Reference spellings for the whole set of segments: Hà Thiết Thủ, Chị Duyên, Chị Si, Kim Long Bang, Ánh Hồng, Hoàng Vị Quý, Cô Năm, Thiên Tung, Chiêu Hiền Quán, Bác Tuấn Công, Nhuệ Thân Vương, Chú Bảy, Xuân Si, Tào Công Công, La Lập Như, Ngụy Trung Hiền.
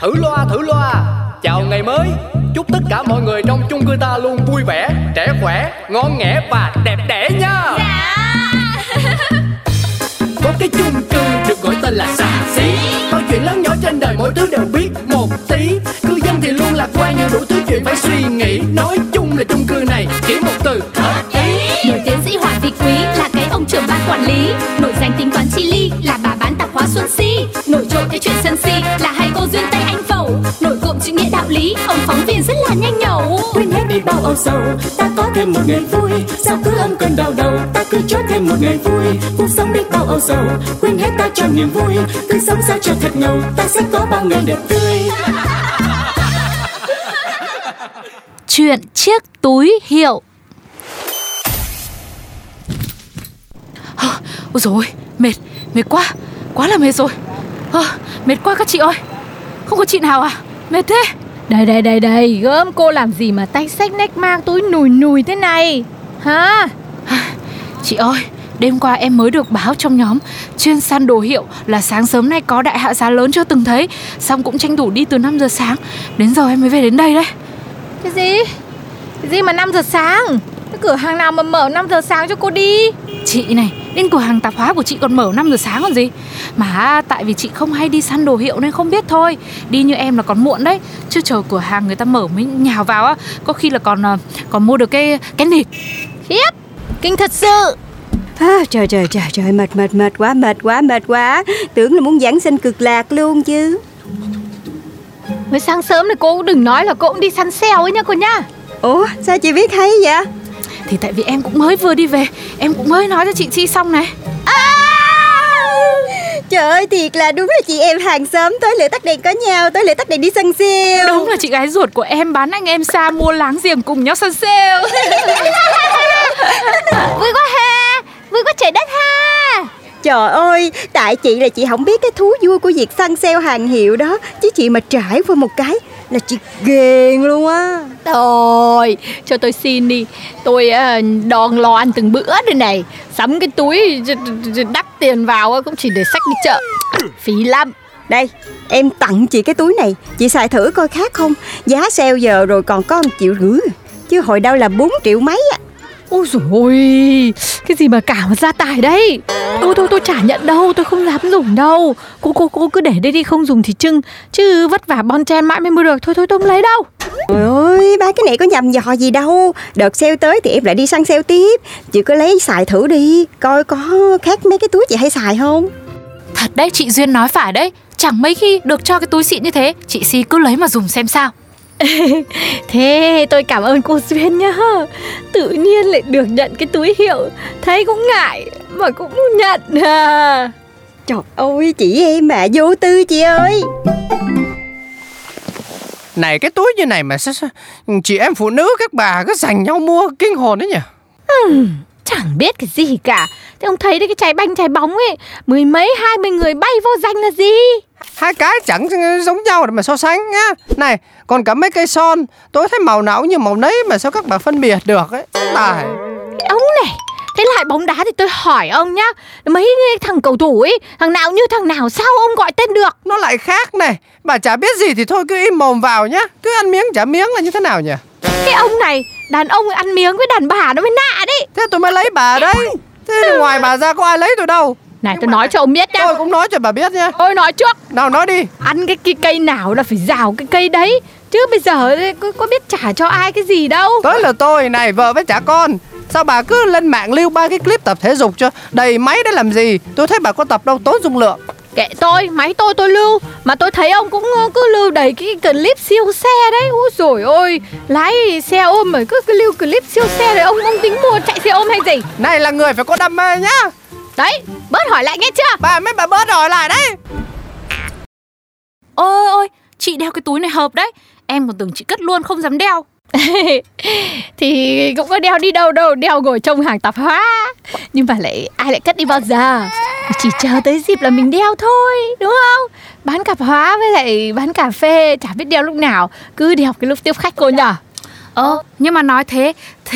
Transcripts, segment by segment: Thử loa chào ngày mới. Chúc tất cả mọi người trong chung cư ta luôn vui vẻ, trẻ khỏe, ngon nghẻ và đẹp đẽ nha. Dạ. Có cái chung cư được gọi tên là xà xí. Mọi chuyện lớn nhỏ trên đời mỗi thứ đều biết một tí. Cư dân thì luôn lạc quan nhưng đủ thứ chuyện phải suy nghĩ. Nói chung là chung cư này chỉ một từ hợp ý. Nổi tiến sĩ Hoàng Vị Quý là cái ông trưởng ban quản lý. Nổi danh tính toán chi ly là bà bán tạp hóa Xuân Si. Nổi trội cái chuyện sân si là hai cô Duyên Tây Anh Phẩu. Nổi cộm chữ nghĩa đạo lý, ông phóng viên rất là nhanh nhẩu. Quên hết đi bao âu sầu, ta có thêm một ngày vui. Sao cứ âm cơn đau đầu, ta cứ cho thêm một ngày vui. Cuộc sống đi bao âu sầu, quên hết ta cho niềm vui. Cứ sống sao cho thật ngầu, ta sẽ có bao ngày đẹp tươi. Chuyện chiếc túi hiệu. Ôi dồi ôi, mệt quá. Quá là mệt rồi. Mệt quá các chị ơi. Không có chị nào à? Mệt thế. Đây gớm, cô làm gì mà tay xách nách mang túi nùi thế này hả? Chị ơi, đêm qua em mới được báo trong nhóm chuyên săn đồ hiệu là sáng sớm nay có đại hạ giá lớn chưa từng thấy. Xong cũng tranh thủ đi từ 5 giờ sáng. Đến giờ em mới về đến đây đấy. Cái gì? Cái gì mà 5 giờ sáng? Cái cửa hàng nào mà mở 5 giờ sáng cho cô đi? Chị này, đến cửa hàng tạp hóa của chị còn mở 5 giờ sáng còn gì. Mà tại vì chị không hay đi săn đồ hiệu nên không biết thôi. Đi như em là còn muộn đấy. Chứ chờ cửa hàng người ta mở mới nhào vào á, có khi là còn mua được cái nịt. Khiếp, kinh thật sự. Trời, mệt quá. Tưởng là muốn giảng sinh cực lạc luôn chứ. Mới sáng sớm này cô cũng đừng nói là cô cũng đi săn sale ấy nha cô nha. Ủa, sao chị biết hay vậy? Thì tại vì em cũng mới vừa đi về. Em cũng mới nói cho chị Chi xong này. Trời ơi, thiệt là đúng là chị em hàng xóm tối lửa tắt đèn có nhau, tối lửa tắt đèn đi săn sale. Đúng là chị gái ruột của em bán anh em xa mua láng giềng cùng nhau săn sale. Vui quá ha, vui quá trời đất ha. Trời ơi, tại chị là chị không biết cái thú vui của việc săn sale hàng hiệu đó. Chứ chị mà trải qua một cái là chị ghiền luôn á. Thôi, cho tôi xin đi. Tôi đòn lo ăn từng bữa đây này. Sắm cái túi đắt tiền vào cũng chỉ để xách đi chợ. Phí lắm. Đây, em tặng chị cái túi này. Chị xài thử coi khác không. Giá sale giờ rồi còn có 1,5 triệu. Chứ hồi đâu là 4 triệu mấy á. Ôi dồi ôi, cái gì mà cả mà gia tài đấy. Tôi chả nhận đâu, tôi không dám dùng đâu. Cô cứ để đây đi, không dùng thì trưng. Chứ vất vả bon chen mãi mới mua được. Thôi tôi không lấy đâu. Trời ơi, ba cái này có nhầm nhò gì đâu. Đợt sale tới thì em lại đi săn sale tiếp. Chị cứ lấy xài thử đi, coi có khác mấy cái túi chị hay xài không. Thật đấy, chị Duyên nói phải đấy. Chẳng mấy khi được cho cái túi xịn như thế. Chị Si cứ lấy mà dùng xem sao. Thế tôi cảm ơn cô Duyên nhá. Tự nhiên lại được nhận cái túi hiệu. Thấy cũng ngại mà cũng nhận à. Trời ơi, chị em mà vô tư chị ơi. Này, cái túi như này mà sao chị em phụ nữ các bà cứ giành nhau mua kinh hồn đấy nhỉ. Chẳng biết cái gì cả. Thế ông thấy đấy, cái trái banh trái bóng ấy, 10 mấy 20 người bay vô danh là gì. Hai cái chẳng giống nhau để mà so sánh nhá. Này, còn cả mấy cây son, tôi thấy màu nào cũng như màu nấy mà sao các bà phân biệt được ấy. Tài. Cái ông này, thế lại bóng đá thì tôi hỏi ông nhá. Mấy thằng cầu thủ ấy, thằng nào như thằng nào sao ông gọi tên được? Nó lại khác này, bà chả biết gì thì thôi cứ im mồm vào nhá. Cứ ăn miếng trả miếng là như thế nào nhỉ? Cái ông này, đàn ông ăn miếng với đàn bà nó mới nạ đấy. Thế tôi mới lấy bà đấy. Thế ngoài bà ra có ai lấy tôi đâu. Này, nhưng tôi nói cho ông biết nhá. Tôi cũng nói cho bà biết nhá. Tôi nói trước. Nào nói đi. Ăn cái cây nào là phải rào cái cây đấy. Chứ bây giờ có biết trả cho ai cái gì đâu. Tới là tôi này, vợ với trả con. Sao bà cứ lên mạng lưu ba cái clip tập thể dục cho đầy máy đấy làm gì. Tôi thấy bà có tập đâu, tốn dung lượng. Kệ tôi, máy tôi lưu. Mà tôi thấy ông cũng cứ lưu đầy cái clip siêu xe đấy. Úi dồi ôi, lái xe ôm mà cứ lưu clip siêu xe đấy. Ông tính mua chạy xe ôm hay gì? Này là người phải có đam mê nhá. Đấy, bớt hỏi lại nghe chưa? Bà bớt hỏi lại đấy. Ôi, chị đeo cái túi này hợp đấy. Em còn tưởng chị cất luôn không dám đeo. Thì cũng có đeo đi đâu, đeo ngồi trong hàng tạp hóa. Nhưng mà ai lại cất đi bao giờ. Chỉ chờ tới dịp là mình đeo thôi, đúng không? Bán tạp hóa với lại bán cà phê chả biết đeo lúc nào. Cứ đi học cái lúc tiếp khách cô nhở. Nhưng mà nói thế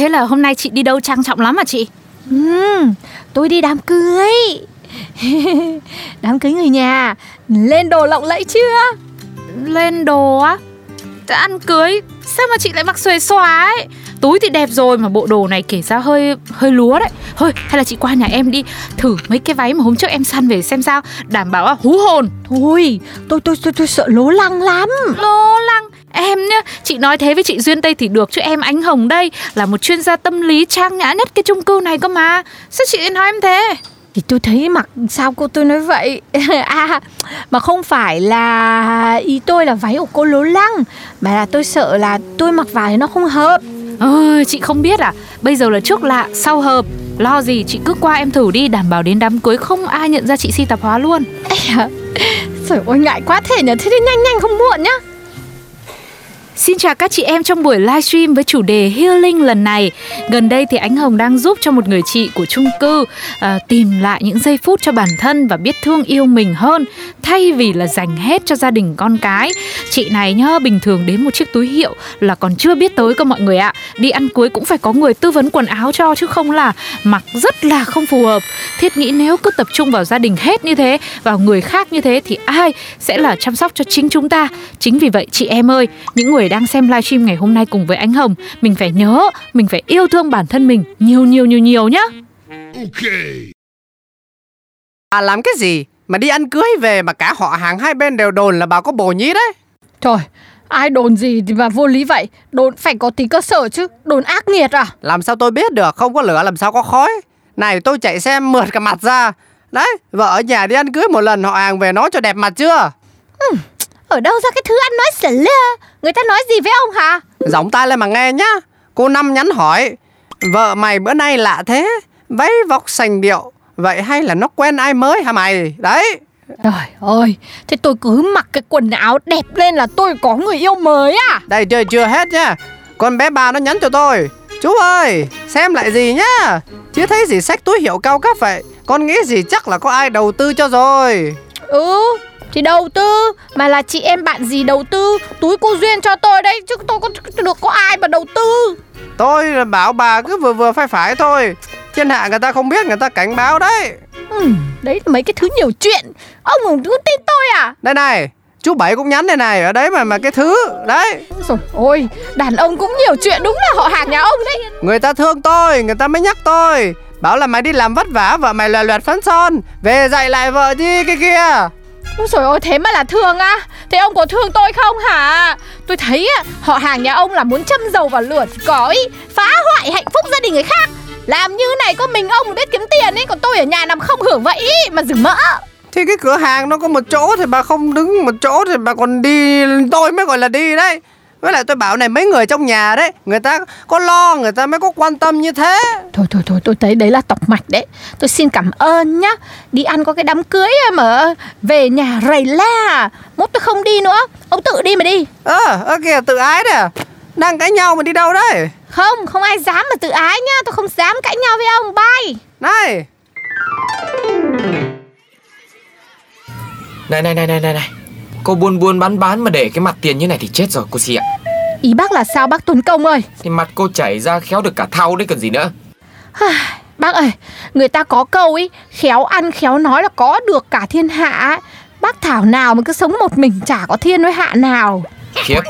là hôm nay chị đi đâu trang trọng lắm hả chị? Tôi đi đám cưới. Đám cưới người nhà. Lên đồ lộng lẫy chưa? lên đồ á, ăn cưới sao mà chị lại mặc xuề xóa ấy. Túi thì đẹp rồi mà bộ đồ này kể ra hơi lúa đấy. Thôi hay là chị qua nhà em đi thử mấy cái váy mà hôm trước em săn về xem sao, đảm bảo là hú hồn. Thôi tôi sợ lố lăng lắm. Lố lăng em nhá, chị nói thế với chị Duyên Tây thì được, chứ em Ánh Hồng đây là một chuyên gia tâm lý trang nhã nhất cái chung cư này cơ mà. Sao chị nói em thế? Thì tôi thấy mặc sao cô tôi nói vậy. À mà không phải là ý tôi là váy của cô lố lăng, mà là tôi sợ là tôi mặc vào thì nó không hợp. Chị không biết à? Bây giờ là trước lạ sau hợp. Lo gì, chị cứ qua em thử đi, đảm bảo đến đám cưới không ai nhận ra chị Si tạp hóa luôn. Trời ơi ngại quá thế nhỉ, thế thì nhanh không muộn nhá. Xin chào các chị em trong buổi livestream với chủ đề Healing lần này. Gần đây thì Ánh Hồng đang giúp cho một người chị của chung cư tìm lại những giây phút cho bản thân và biết thương yêu mình hơn, thay vì là dành hết cho gia đình con cái. Chị này nhá, bình thường đến một chiếc túi hiệu là còn chưa biết tới cơ mọi người ạ. Đi ăn cưới cũng phải có người tư vấn quần áo cho, chứ không là mặc rất là không phù hợp. Thiết nghĩ nếu cứ tập trung vào gia đình hết như thế, vào người khác như thế thì ai sẽ là chăm sóc cho chính chúng ta. Chính vì vậy chị em ơi, những người đang xem livestream ngày hôm nay cùng với Ánh Hồng, mình phải nhớ, mình phải yêu thương bản thân mình nhiều nhá. Okay. Bà làm cái gì mà đi ăn cưới về mà cả họ hàng hai bên đều đồn là bà có bồ nhí đấy? Trời, ai đồn gì thì mà vô lý vậy, đồn phải có tí cơ sở chứ, đồn ác nghiệt à? Làm sao tôi biết được, không có lửa làm sao có khói. Này tôi chạy xe mượt cả mặt ra. Đấy, vợ ở nhà đi ăn cưới một lần họ hàng về nói cho đẹp mặt chưa? Ở đâu ra cái thứ ăn nói xả lê? Người ta nói gì với ông hả? Giỏng tai lên mà nghe nhá. Cô Năm nhắn hỏi: vợ mày bữa nay lạ thế, váy vóc sành điệu, vậy hay là nó quen ai mới hả mày? Đấy. Trời ơi, thế tôi cứ mặc cái quần áo đẹp lên là tôi có người yêu mới à? Đây chưa hết nhá. Con bé bà nó nhắn cho tôi: chú ơi, xem lại gì nhá, chứ thấy gì sách túi hiệu cao cấp vậy, con nghĩ gì chắc là có ai đầu tư cho rồi. Thì đầu tư, mà là chị em bạn gì đầu tư, túi cô Duyên cho tôi đấy, chứ tôi có được có ai mà đầu tư. Tôi bảo bà cứ vừa phải thôi, thiên hạ người ta không biết, người ta cảnh báo đấy. Đấy mấy cái thứ nhiều chuyện, ông cứ tin tôi à? Đây này, chú Bảy cũng nhắn đây này, ở đấy mà cái thứ, đấy. Rồi, ôi, đàn ông cũng nhiều chuyện, đúng là họ hàng nhà ông đấy. Người ta thương tôi, người ta mới nhắc tôi, bảo là mày đi làm vất vả, vợ mày là loạt phấn son, về dạy lại vợ đi cái kia. Úi dồi ôi, thế mà là thương á? Thế ông có thương tôi không hả? Tôi thấy họ hàng nhà ông là muốn châm dầu vào lửa thì có ý, phá hoại hạnh phúc gia đình người khác. Làm như này có mình ông biết kiếm tiền ấy, còn tôi ở nhà nằm không hưởng vậy ý, mà rừng mỡ. Thì cái cửa hàng nó có một chỗ thì bà không đứng một chỗ thì bà còn đi, tôi mới gọi là đi đấy. Với lại tôi bảo này, mấy người trong nhà đấy, người ta có lo, người ta mới có quan tâm như thế. Thôi, tôi thấy đấy là tọc mạch đấy. Tôi xin cảm ơn nhá. Đi ăn có cái đám cưới mà về nhà rầy la. Mốt tôi không đi nữa, ông tự đi mà đi. Kìa, tự ái đấy à? Đang cãi nhau mà đi đâu đấy? Không ai dám mà tự ái nhá. Tôi không dám cãi nhau với ông, bye. Này. Này. Cô buôn bán mà để cái mặt tiền như này thì chết rồi cô Si ạ. Ý bác là sao bác Tuấn Công ơi? Thì mặt cô chảy ra khéo được cả thau đấy còn gì nữa. Bác ơi, người ta có câu ý, khéo ăn khéo nói là có được cả thiên hạ. Bác thảo nào mà cứ sống một mình, chả có thiên với hạ nào. Khiếp,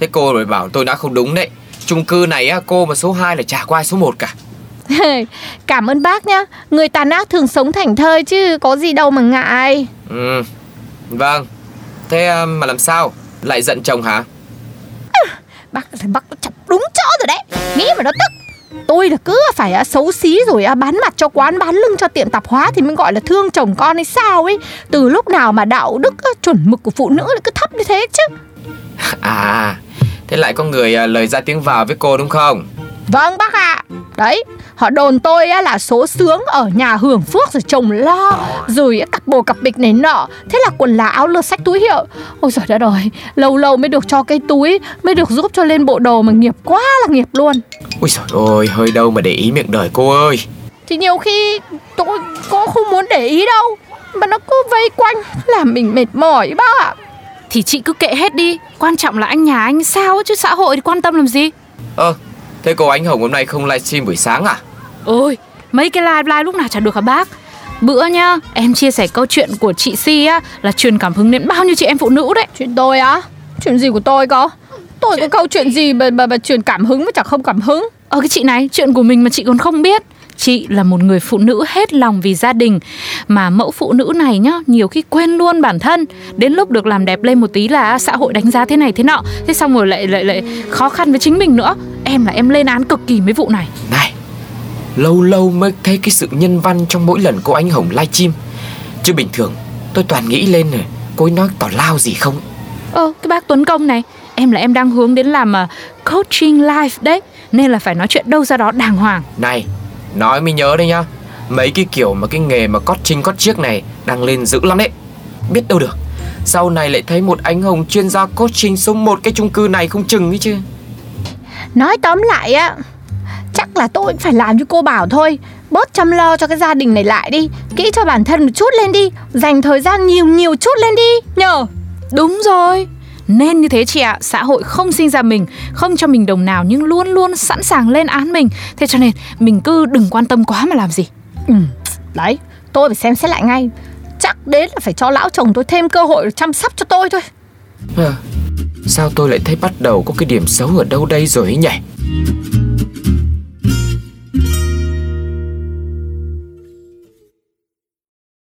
thế cô rồi bảo tôi đã không đúng đấy. Chung cư này cô mà số 2 là chả có ai số 1 cả. Cảm ơn bác nhá. Người tàn ác thường sống thảnh thơi chứ có gì đâu mà ngại. Vâng. Thế mà làm sao? Lại giận chồng hả? Bác chọc đúng chỗ rồi đấy. Nghĩ mà nó tức. Tôi là cứ phải xấu xí rồi bán mặt cho quán, bán lưng cho tiệm tạp hóa thì mới gọi là thương chồng con hay sao ấy. Từ lúc nào mà đạo đức chuẩn mực của phụ nữ lại cứ thấp như thế chứ. À, thế lại có người lời ra tiếng vào với cô đúng không? Vâng bác ạ. Đấy, họ đồn tôi là số sướng, ở nhà hưởng phước rồi chồng lo, rồi cặp bồ cặp bịch này nọ. Thế là quần là áo lượt sách túi hiệu. Ôi giời đất ơi, lâu mới được cho cái túi, mới được giúp cho lên bộ đồ mà nghiệp quá là nghiệp luôn. Ôi giời ơi, hơi đâu mà để ý miệng đời cô ơi. Thì nhiều khi cô không muốn để ý đâu, mà nó cứ vây quanh, làm mình mệt mỏi bác ạ. Thì chị cứ kệ hết đi, quan trọng là anh nhà anh sao chứ xã hội thì quan tâm làm gì. Thế cô Ánh Hồng hôm nay không livestream buổi sáng à? Ôi, mấy cái live lúc nào chả được hả bác? Bữa nhá, em chia sẻ câu chuyện của chị Si á, là truyền cảm hứng đến bao nhiêu chị em phụ nữ đấy. Chuyện tôi á? Chuyện gì của tôi có? Tôi chuyện... có câu chuyện gì mà truyền cảm hứng mà chẳng không cảm hứng. Cái chị này, chuyện của mình mà chị còn không biết. Chị là một người phụ nữ hết lòng vì gia đình. Mà mẫu phụ nữ này nhá, nhiều khi quên luôn bản thân. Đến lúc được làm đẹp lên một tí là xã hội đánh giá thế này thế nọ. Thế xong rồi lại khó khăn với chính mình nữa. Em là em lên án cực kỳ mấy vụ này. Này, lâu lâu mới thấy cái sự nhân văn trong mỗi lần cô Ánh Hồng livestream. Chứ bình thường tôi toàn nghĩ lên rồi cô ấy nói tào lao gì không. Cái bác Tuấn Công này, em là em đang hướng đến làm coaching live đấy. Nên là phải nói chuyện đâu ra đó đàng hoàng. Này, nói mới nhớ đây nhá, mấy cái kiểu mà cái nghề mà coaching cót chiếc này đang lên dữ lắm đấy. Biết đâu được, sau này lại thấy một Ánh Hồng chuyên gia coaching số 1 cái chung cư này không chừng ấy chứ. Nói tóm lại á, chắc là tôi phải làm như cô bảo thôi. Bớt chăm lo cho cái gia đình này lại đi, kỹ cho bản thân một chút lên đi, dành thời gian nhiều chút lên đi nhờ. Đúng rồi, nên như thế chị ạ. Xã hội không sinh ra mình, không cho mình đồng nào, nhưng luôn luôn sẵn sàng lên án mình. Thế cho nên mình cứ đừng quan tâm quá mà làm gì. Đấy, tôi phải xem xét lại ngay. Chắc đến là phải cho lão chồng tôi thêm cơ hội chăm sóc cho tôi thôi. Sao tôi lại thấy bắt đầu có cái điểm xấu ở đâu đây rồi ấy nhỉ?